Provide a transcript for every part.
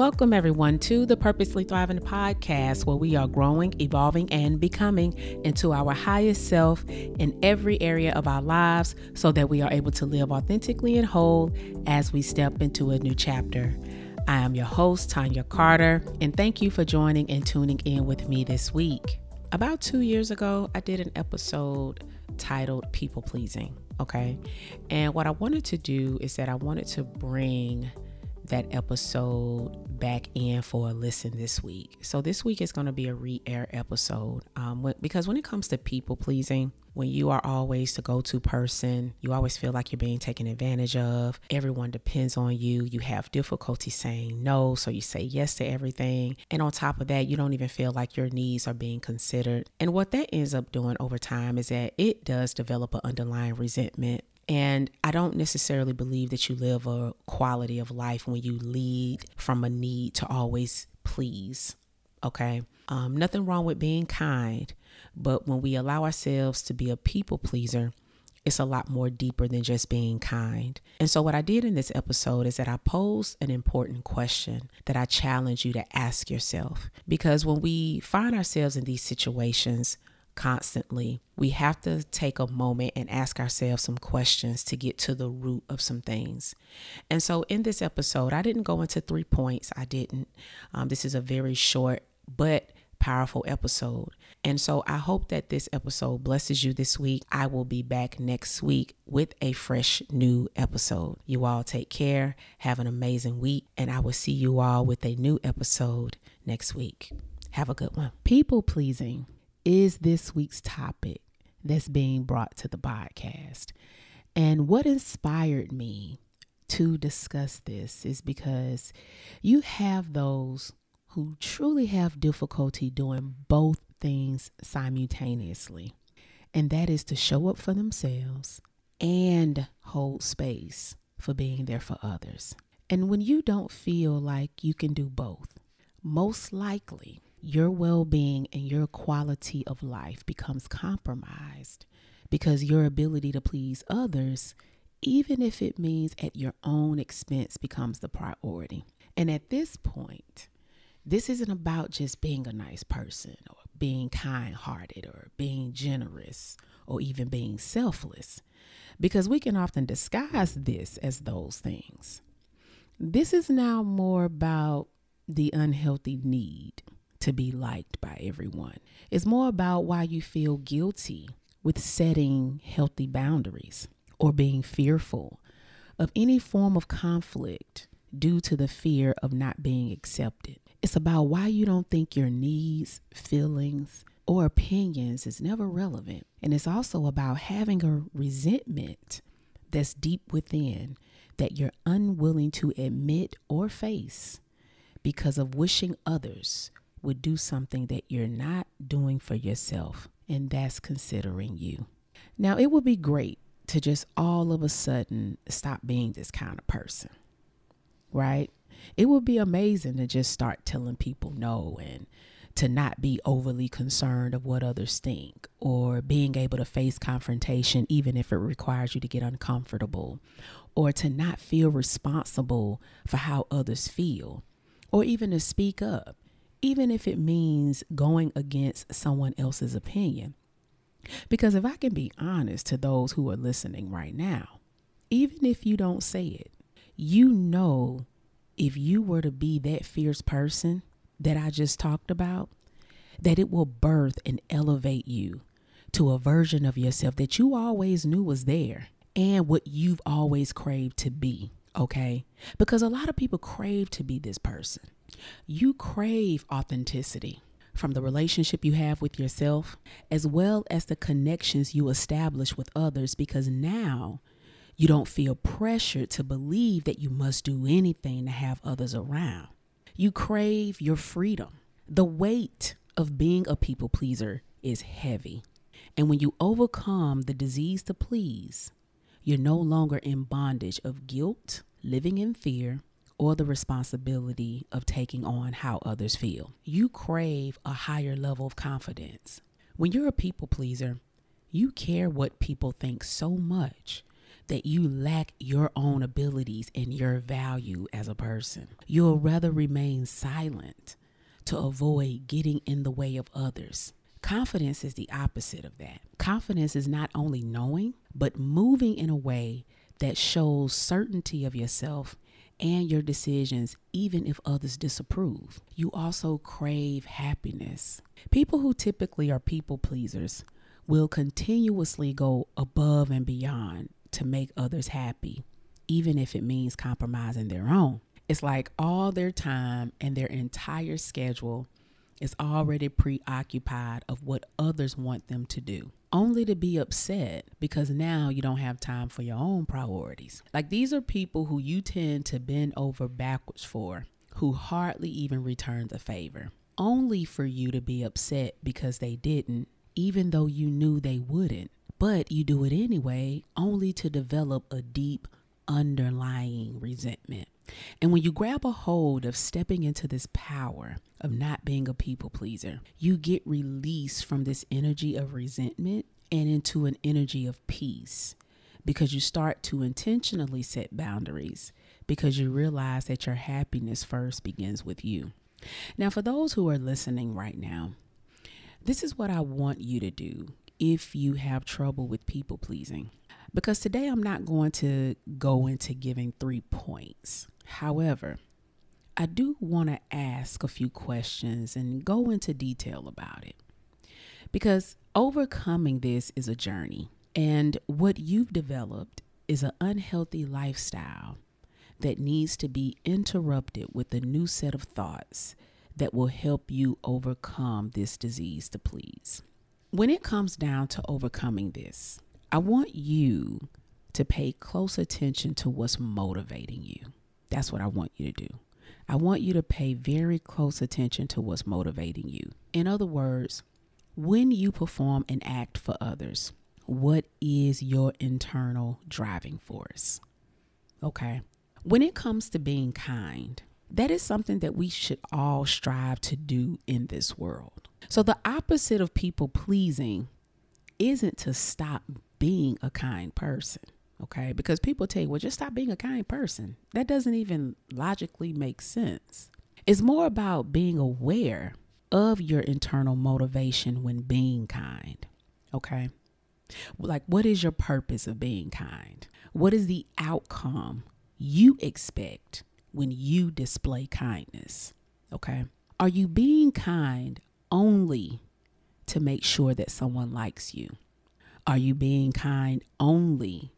Welcome everyone to the Purposely Thriving Podcast, where we are growing, evolving, and becoming into our highest self in every area of our lives so that we are able to live authentically and whole as we step into a new chapter. I am your host, Tonya Carter, and thank you for joining and tuning in with me this week. About 2 years ago, I did an episode titled People Pleasing, okay? And what I wanted to do is that I wanted to bring that episode back in for a listen this week. So this week is going to be a re-air episode because when it comes to people pleasing, when you are always the go-to person, you always feel like you're being taken advantage of. Everyone depends on you. You have difficulty saying no, so you say yes to everything. And on top of that, you don't even feel like your needs are being considered. And what that ends up doing over time is that it does develop an underlying resentment. And I don't necessarily believe that you live a quality of life when you lead from a need to always please, okay? Nothing wrong with being kind, but when we allow ourselves to be a people pleaser, it's a lot more deeper than just being kind. And so what I did in this episode is that I posed an important question that I challenge you to ask yourself. Because when we find ourselves in these situations, constantly, we have to take a moment and ask ourselves some questions to get to the root of some things. And so in this episode, I didn't go into 3 points. I didn't. This is a very short but powerful episode. And so I hope that this episode blesses you this week. I will be back next week with a fresh new episode. You all take care. Have an amazing week. And I will see you all with a new episode next week. Have a good one. People pleasing is this week's topic that's being brought to the podcast. And what inspired me to discuss this is because you have those who truly have difficulty doing both things simultaneously. And that is to show up for themselves and hold space for being there for others. And when you don't feel like you can do both, most likely your well-being and your quality of life becomes compromised because your ability to please others, even if it means at your own expense, becomes the priority. And at this point, this isn't about just being a nice person or being kind-hearted or being generous or even being selfless, because we can often disguise this as those things. This is now more about the unhealthy need to be liked by everyone. It's more about why you feel guilty with setting healthy boundaries or being fearful of any form of conflict due to the fear of not being accepted. It's about why you don't think your needs, feelings, or opinions is never relevant. And it's also about having a resentment that's deep within that you're unwilling to admit or face because of wishing others would do something that you're not doing for yourself, and that's considering you. Now, it would be great to just all of a sudden stop being this kind of person, right? It would be amazing to just start telling people no and to not be overly concerned of what others think, or being able to face confrontation even if it requires you to get uncomfortable, or to not feel responsible for how others feel, or even to speak up, even if it means going against someone else's opinion. Because if I can be honest to those who are listening right now, even if you don't say it, you know, if you were to be that fierce person that I just talked about, that it will birth and elevate you to a version of yourself that you always knew was there and what you've always craved to be, okay? Because a lot of people crave to be this person. You crave authenticity from the relationship you have with yourself, as well as the connections you establish with others, because now you don't feel pressured to believe that you must do anything to have others around. You crave your freedom. The weight of being a people pleaser is heavy. And when you overcome the disease to please, you're no longer in bondage of guilt, living in fear, or the responsibility of taking on how others feel. You crave a higher level of confidence. When you're a people pleaser, you care what people think so much that you lack your own abilities and your value as a person. You'll rather remain silent to avoid getting in the way of others. Confidence is the opposite of that. Confidence is not only knowing, but moving in a way that shows certainty of yourself and your decisions, even if others disapprove. You also crave happiness. People who typically are people pleasers will continuously go above and beyond to make others happy, even if it means compromising their own. It's like all their time and their entire schedule is already preoccupied of what others want them to do, only to be upset because now you don't have time for your own priorities. Like, these are people who you tend to bend over backwards for, who hardly even return the favor, only for you to be upset because they didn't, even though you knew they wouldn't. But you do it anyway, only to develop a deep underlying resentment. And when you grab a hold of stepping into this power of not being a people pleaser, you get released from this energy of resentment and into an energy of peace, because you start to intentionally set boundaries, because you realize that your happiness first begins with you. Now, for those who are listening right now, this is what I want you to do if you have trouble with people pleasing. Because today I'm not going to go into giving 3 points. However, I do want to ask a few questions and go into detail about it, because overcoming this is a journey, and what you've developed is an unhealthy lifestyle that needs to be interrupted with a new set of thoughts that will help you overcome this disease to please. When it comes down to overcoming this, I want you to pay close attention to what's motivating you. That's what I want you to do. I want you to pay very close attention to what's motivating you. In other words, when you perform an act for others, what is your internal driving force? Okay. When it comes to being kind, that is something that we should all strive to do in this world. So the opposite of people pleasing isn't to stop being a kind person, okay? Because people tell you, well, just stop being a kind person. That doesn't even logically make sense. It's more about being aware of your internal motivation when being kind, okay? Like, what is your purpose of being kind? What is the outcome you expect when you display kindness, okay? Are you being kind only to make sure that someone likes you? Are you being kind only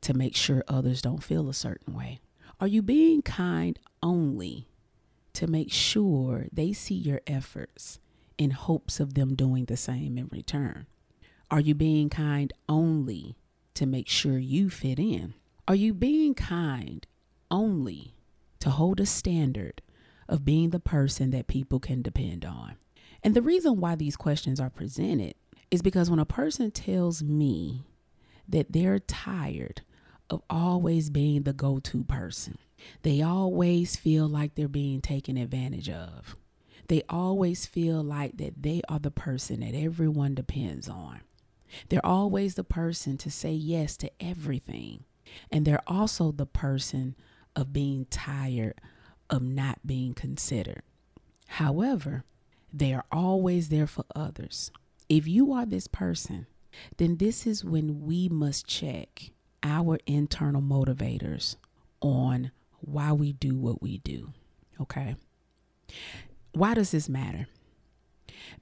to make sure others don't feel a certain way? Are you being kind only to make sure they see your efforts in hopes of them doing the same in return? Are you being kind only to make sure you fit in? Are you being kind only to hold a standard of being the person that people can depend on? And the reason why these questions are presented is because when a person tells me that they're tired of always being the go-to person, they always feel like they're being taken advantage of. They always feel like that they are the person that everyone depends on. They're always the person to say yes to everything. And they're also the person of being tired of not being considered. However, they are always there for others. If you are this person, then this is when we must check our internal motivators on why we do what we do, okay? Why does this matter?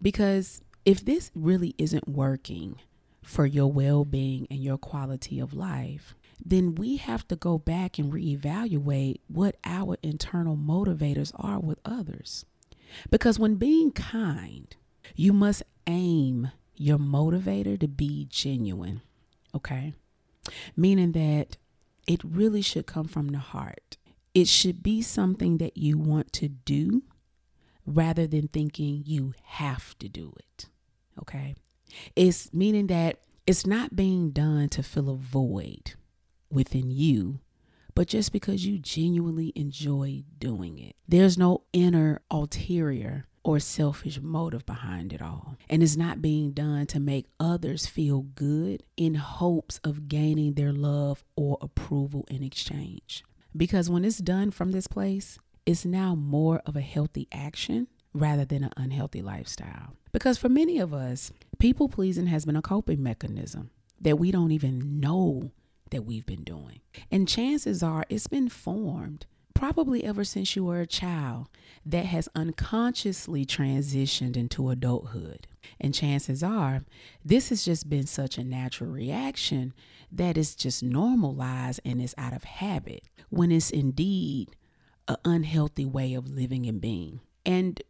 Because if this really isn't working for your well-being and your quality of life, then we have to go back and reevaluate what our internal motivators are with others. Because when being kind, you must aim your motivator to be genuine, okay? Meaning that it really should come from the heart. It should be something that you want to do rather than thinking you have to do it, okay? It's meaning that it's not being done to fill a void within you, but just because you genuinely enjoy doing it. There's no inner ulterior or selfish motive behind it all. And it's not being done to make others feel good in hopes of gaining their love or approval in exchange. Because when it's done from this place, it's now more of a healthy action rather than an unhealthy lifestyle. Because for many of us, people pleasing has been a coping mechanism that we don't even know that we've been doing. And chances are it's been formed probably ever since you were a child that has unconsciously transitioned into adulthood. And chances are this has just been such a natural reaction that it's just normalized and it's out of habit when it's indeed an unhealthy way of living and being. And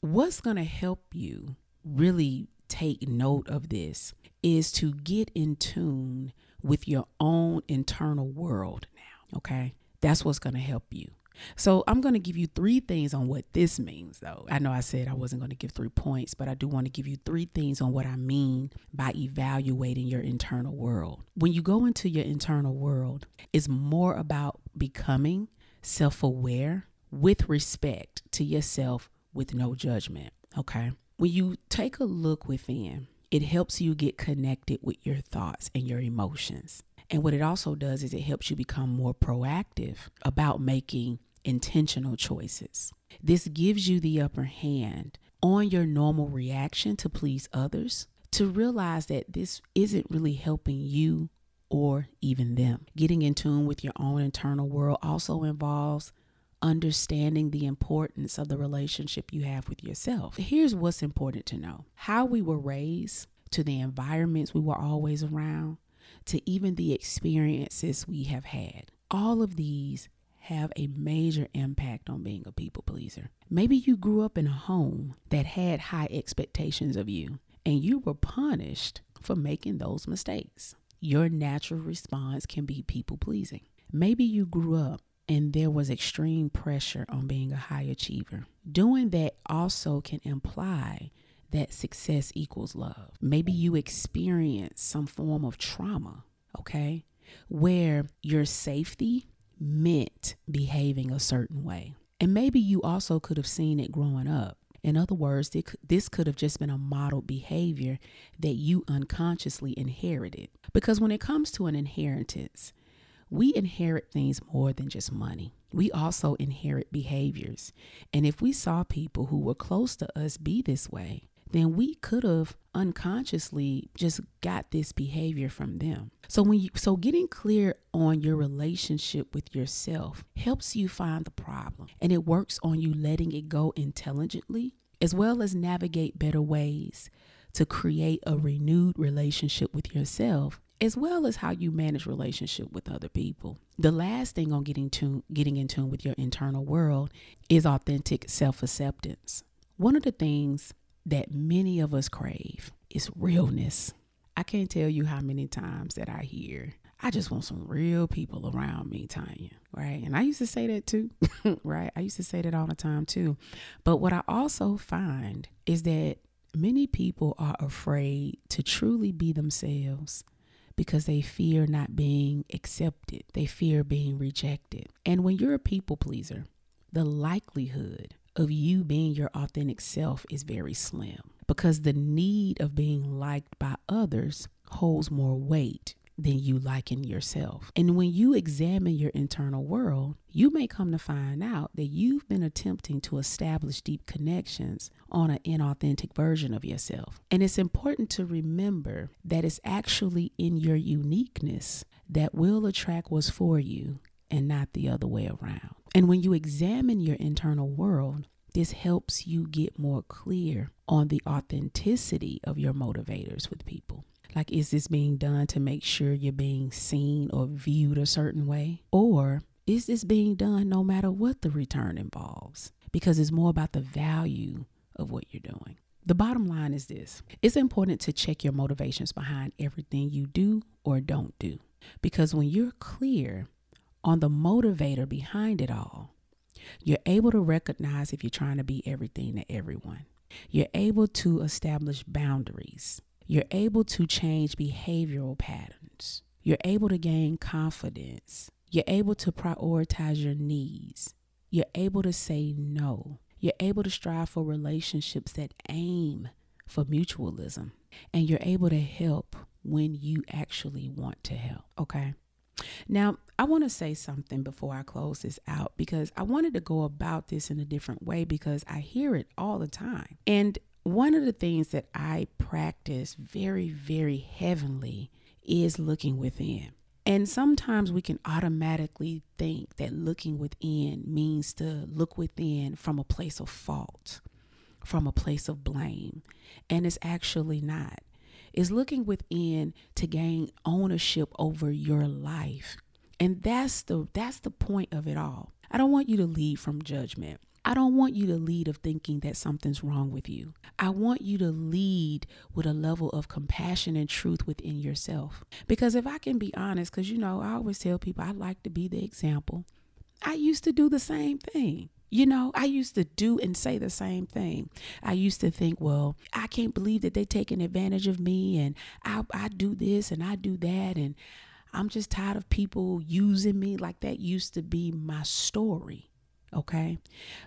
what's going to help you really take note of this is to get in tune with your own internal world now, okay? That's what's going to help you. So I'm going to give you 3 things on what this means, though. I know I said I wasn't going to give 3 points, but I do want to give you 3 things on what I mean by evaluating your internal world. When you go into your internal world, it's more about becoming self-aware with respect to yourself with no judgment, okay? When you take a look within, it helps you get connected with your thoughts and your emotions. And what it also does is it helps you become more proactive about making intentional choices. This gives you the upper hand on your normal reaction to please others, to realize that this isn't really helping you or even them. Getting in tune with your own internal world also involves understanding the importance of the relationship you have with yourself. Here's what's important to know. How we were raised, to the environments we were always around, to even the experiences we have had. All of these have a major impact on being a people pleaser. Maybe you grew up in a home that had high expectations of you, and you were punished for making those mistakes. Your natural response can be people pleasing. Maybe you grew up and there was extreme pressure on being a high achiever. Doing that also can imply that success equals love. Maybe you experience some form of trauma, okay, where your safety meant behaving a certain way. And maybe you also could have seen it growing up. In other words, this could have just been a modeled behavior that you unconsciously inherited. Because when it comes to an inheritance, we inherit things more than just money. We also inherit behaviors. And if we saw people who were close to us be this way, then we could have unconsciously just got this behavior from them. So getting clear on your relationship with yourself helps you find the problem, and it works on you letting it go intelligently, as well as navigate better ways to create a renewed relationship with yourself, as well as how you manage relationship with other people. The last thing on getting in tune with your internal world is authentic self-acceptance. One of the things that many of us crave is realness. I can't tell you how many times that I hear, I just want some real people around me, Tonya, right? And I used to say that too, right? I used to say that all the time too. But what I also find is that many people are afraid to truly be themselves because they fear not being accepted. They fear being rejected. And when you're a people pleaser, the likelihood of you being your authentic self is very slim, because the need of being liked by others holds more weight than you liking yourself. And when you examine your internal world, you may come to find out that you've been attempting to establish deep connections on an inauthentic version of yourself. And it's important to remember that it's actually in your uniqueness that will attract what's for you and not the other way around. And when you examine your internal world, this helps you get more clear on the authenticity of your motivators with people. Like, is this being done to make sure you're being seen or viewed a certain way? Or is this being done no matter what the return involves? Because it's more about the value of what you're doing. The bottom line is this. It's important to check your motivations behind everything you do or don't do. Because when you're clear on the motivator behind it all, you're able to recognize if you're trying to be everything to everyone. You're able to establish boundaries. You're able to change behavioral patterns. You're able to gain confidence. You're able to prioritize your needs. You're able to say no. You're able to strive for relationships that aim for mutualism, and you're able to help when you actually want to help. Okay. Now, I want to say something before I close this out, because I wanted to go about this in a different way because I hear it all the time. And one of the things that I practice very, very heavily is looking within. And sometimes we can automatically think that looking within means to look within from a place of fault, from a place of blame. And it's actually not. It's looking within to gain ownership over your life. And that's the point of it all. I don't want you to lead from judgment. I don't want you to lead of thinking that something's wrong with you. I want you to lead with a level of compassion and truth within yourself. Because if I can be honest, because, you know, I always tell people I like to be the example. I used to do the same thing. You know, I used to do and say the same thing. I used to think, well, I can't believe that they're taking advantage of me, and I do this and I do that, and I'm just tired of people using me. Like, that used to be my story, okay?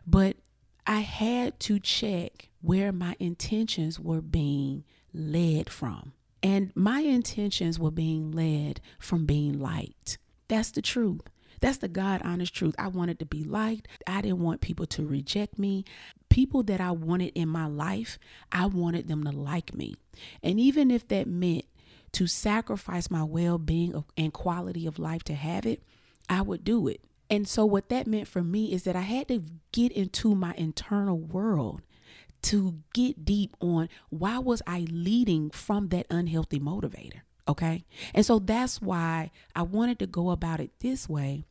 But I had to check where my intentions were being led from. And my intentions were being led from being liked. That's the truth. That's the God honest truth. I wanted to be liked. I didn't want people to reject me. People that I wanted in my life, I wanted them to like me. And even if that meant to sacrifice my well-being and quality of life to have it, I would do it. And so what that meant for me is that I had to get into my internal world to get deep on why was I leading from that unhealthy motivator, okay? And so that's why I wanted to go about it this way,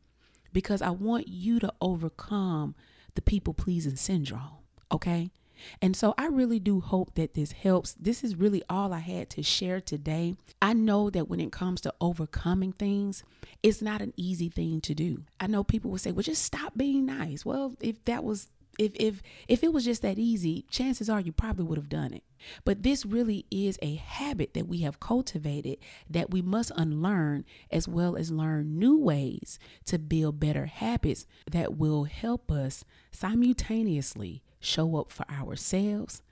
because I want you to overcome the people-pleasing syndrome, okay? And so I really do hope that this helps. This is really all I had to share today. I know that when it comes to overcoming things, it's not an easy thing to do. I know people will say, well, just stop being nice. Well, if that was if it was just that easy, chances are you probably would have done it. But this really is a habit that we have cultivated that we must unlearn, as well as learn new ways to build better habits that will help us simultaneously show up for ourselves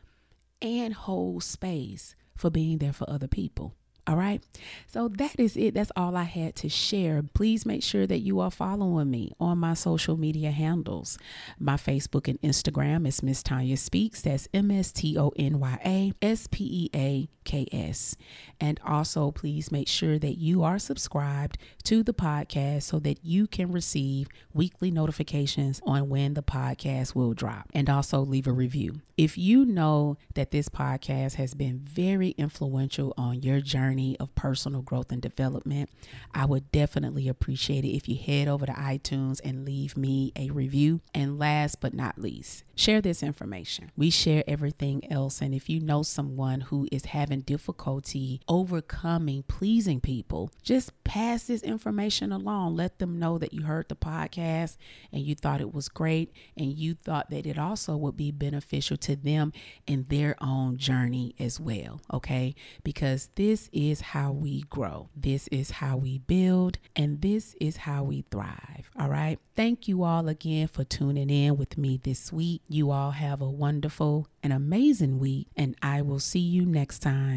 and hold space for being there for other people. All right. So that is it. That's all I had to share. Please make sure that you are following me on my social media handles. My Facebook and Instagram is Ms. Tonya Speaks. That's MSTONYA SPEAKS. And also, please make sure that you are subscribed to the podcast so that you can receive weekly notifications on when the podcast will drop. And also leave a review. If you know that this podcast has been very influential on your journey of personal growth and development, I would definitely appreciate it if you head over to iTunes and leave me a review. And last but not least, share this information. We share everything else. And if you know someone who is having difficulty overcoming pleasing people, just pass this information along. Let them know that you heard the podcast and you thought it was great, and you thought that it also would be beneficial to them in their own journey as well. Okay? Because this is how we grow. This is how we build, and this is how we thrive. All right. Thank you all again for tuning in with me this week. You all have a wonderful and amazing week, and I will see you next time.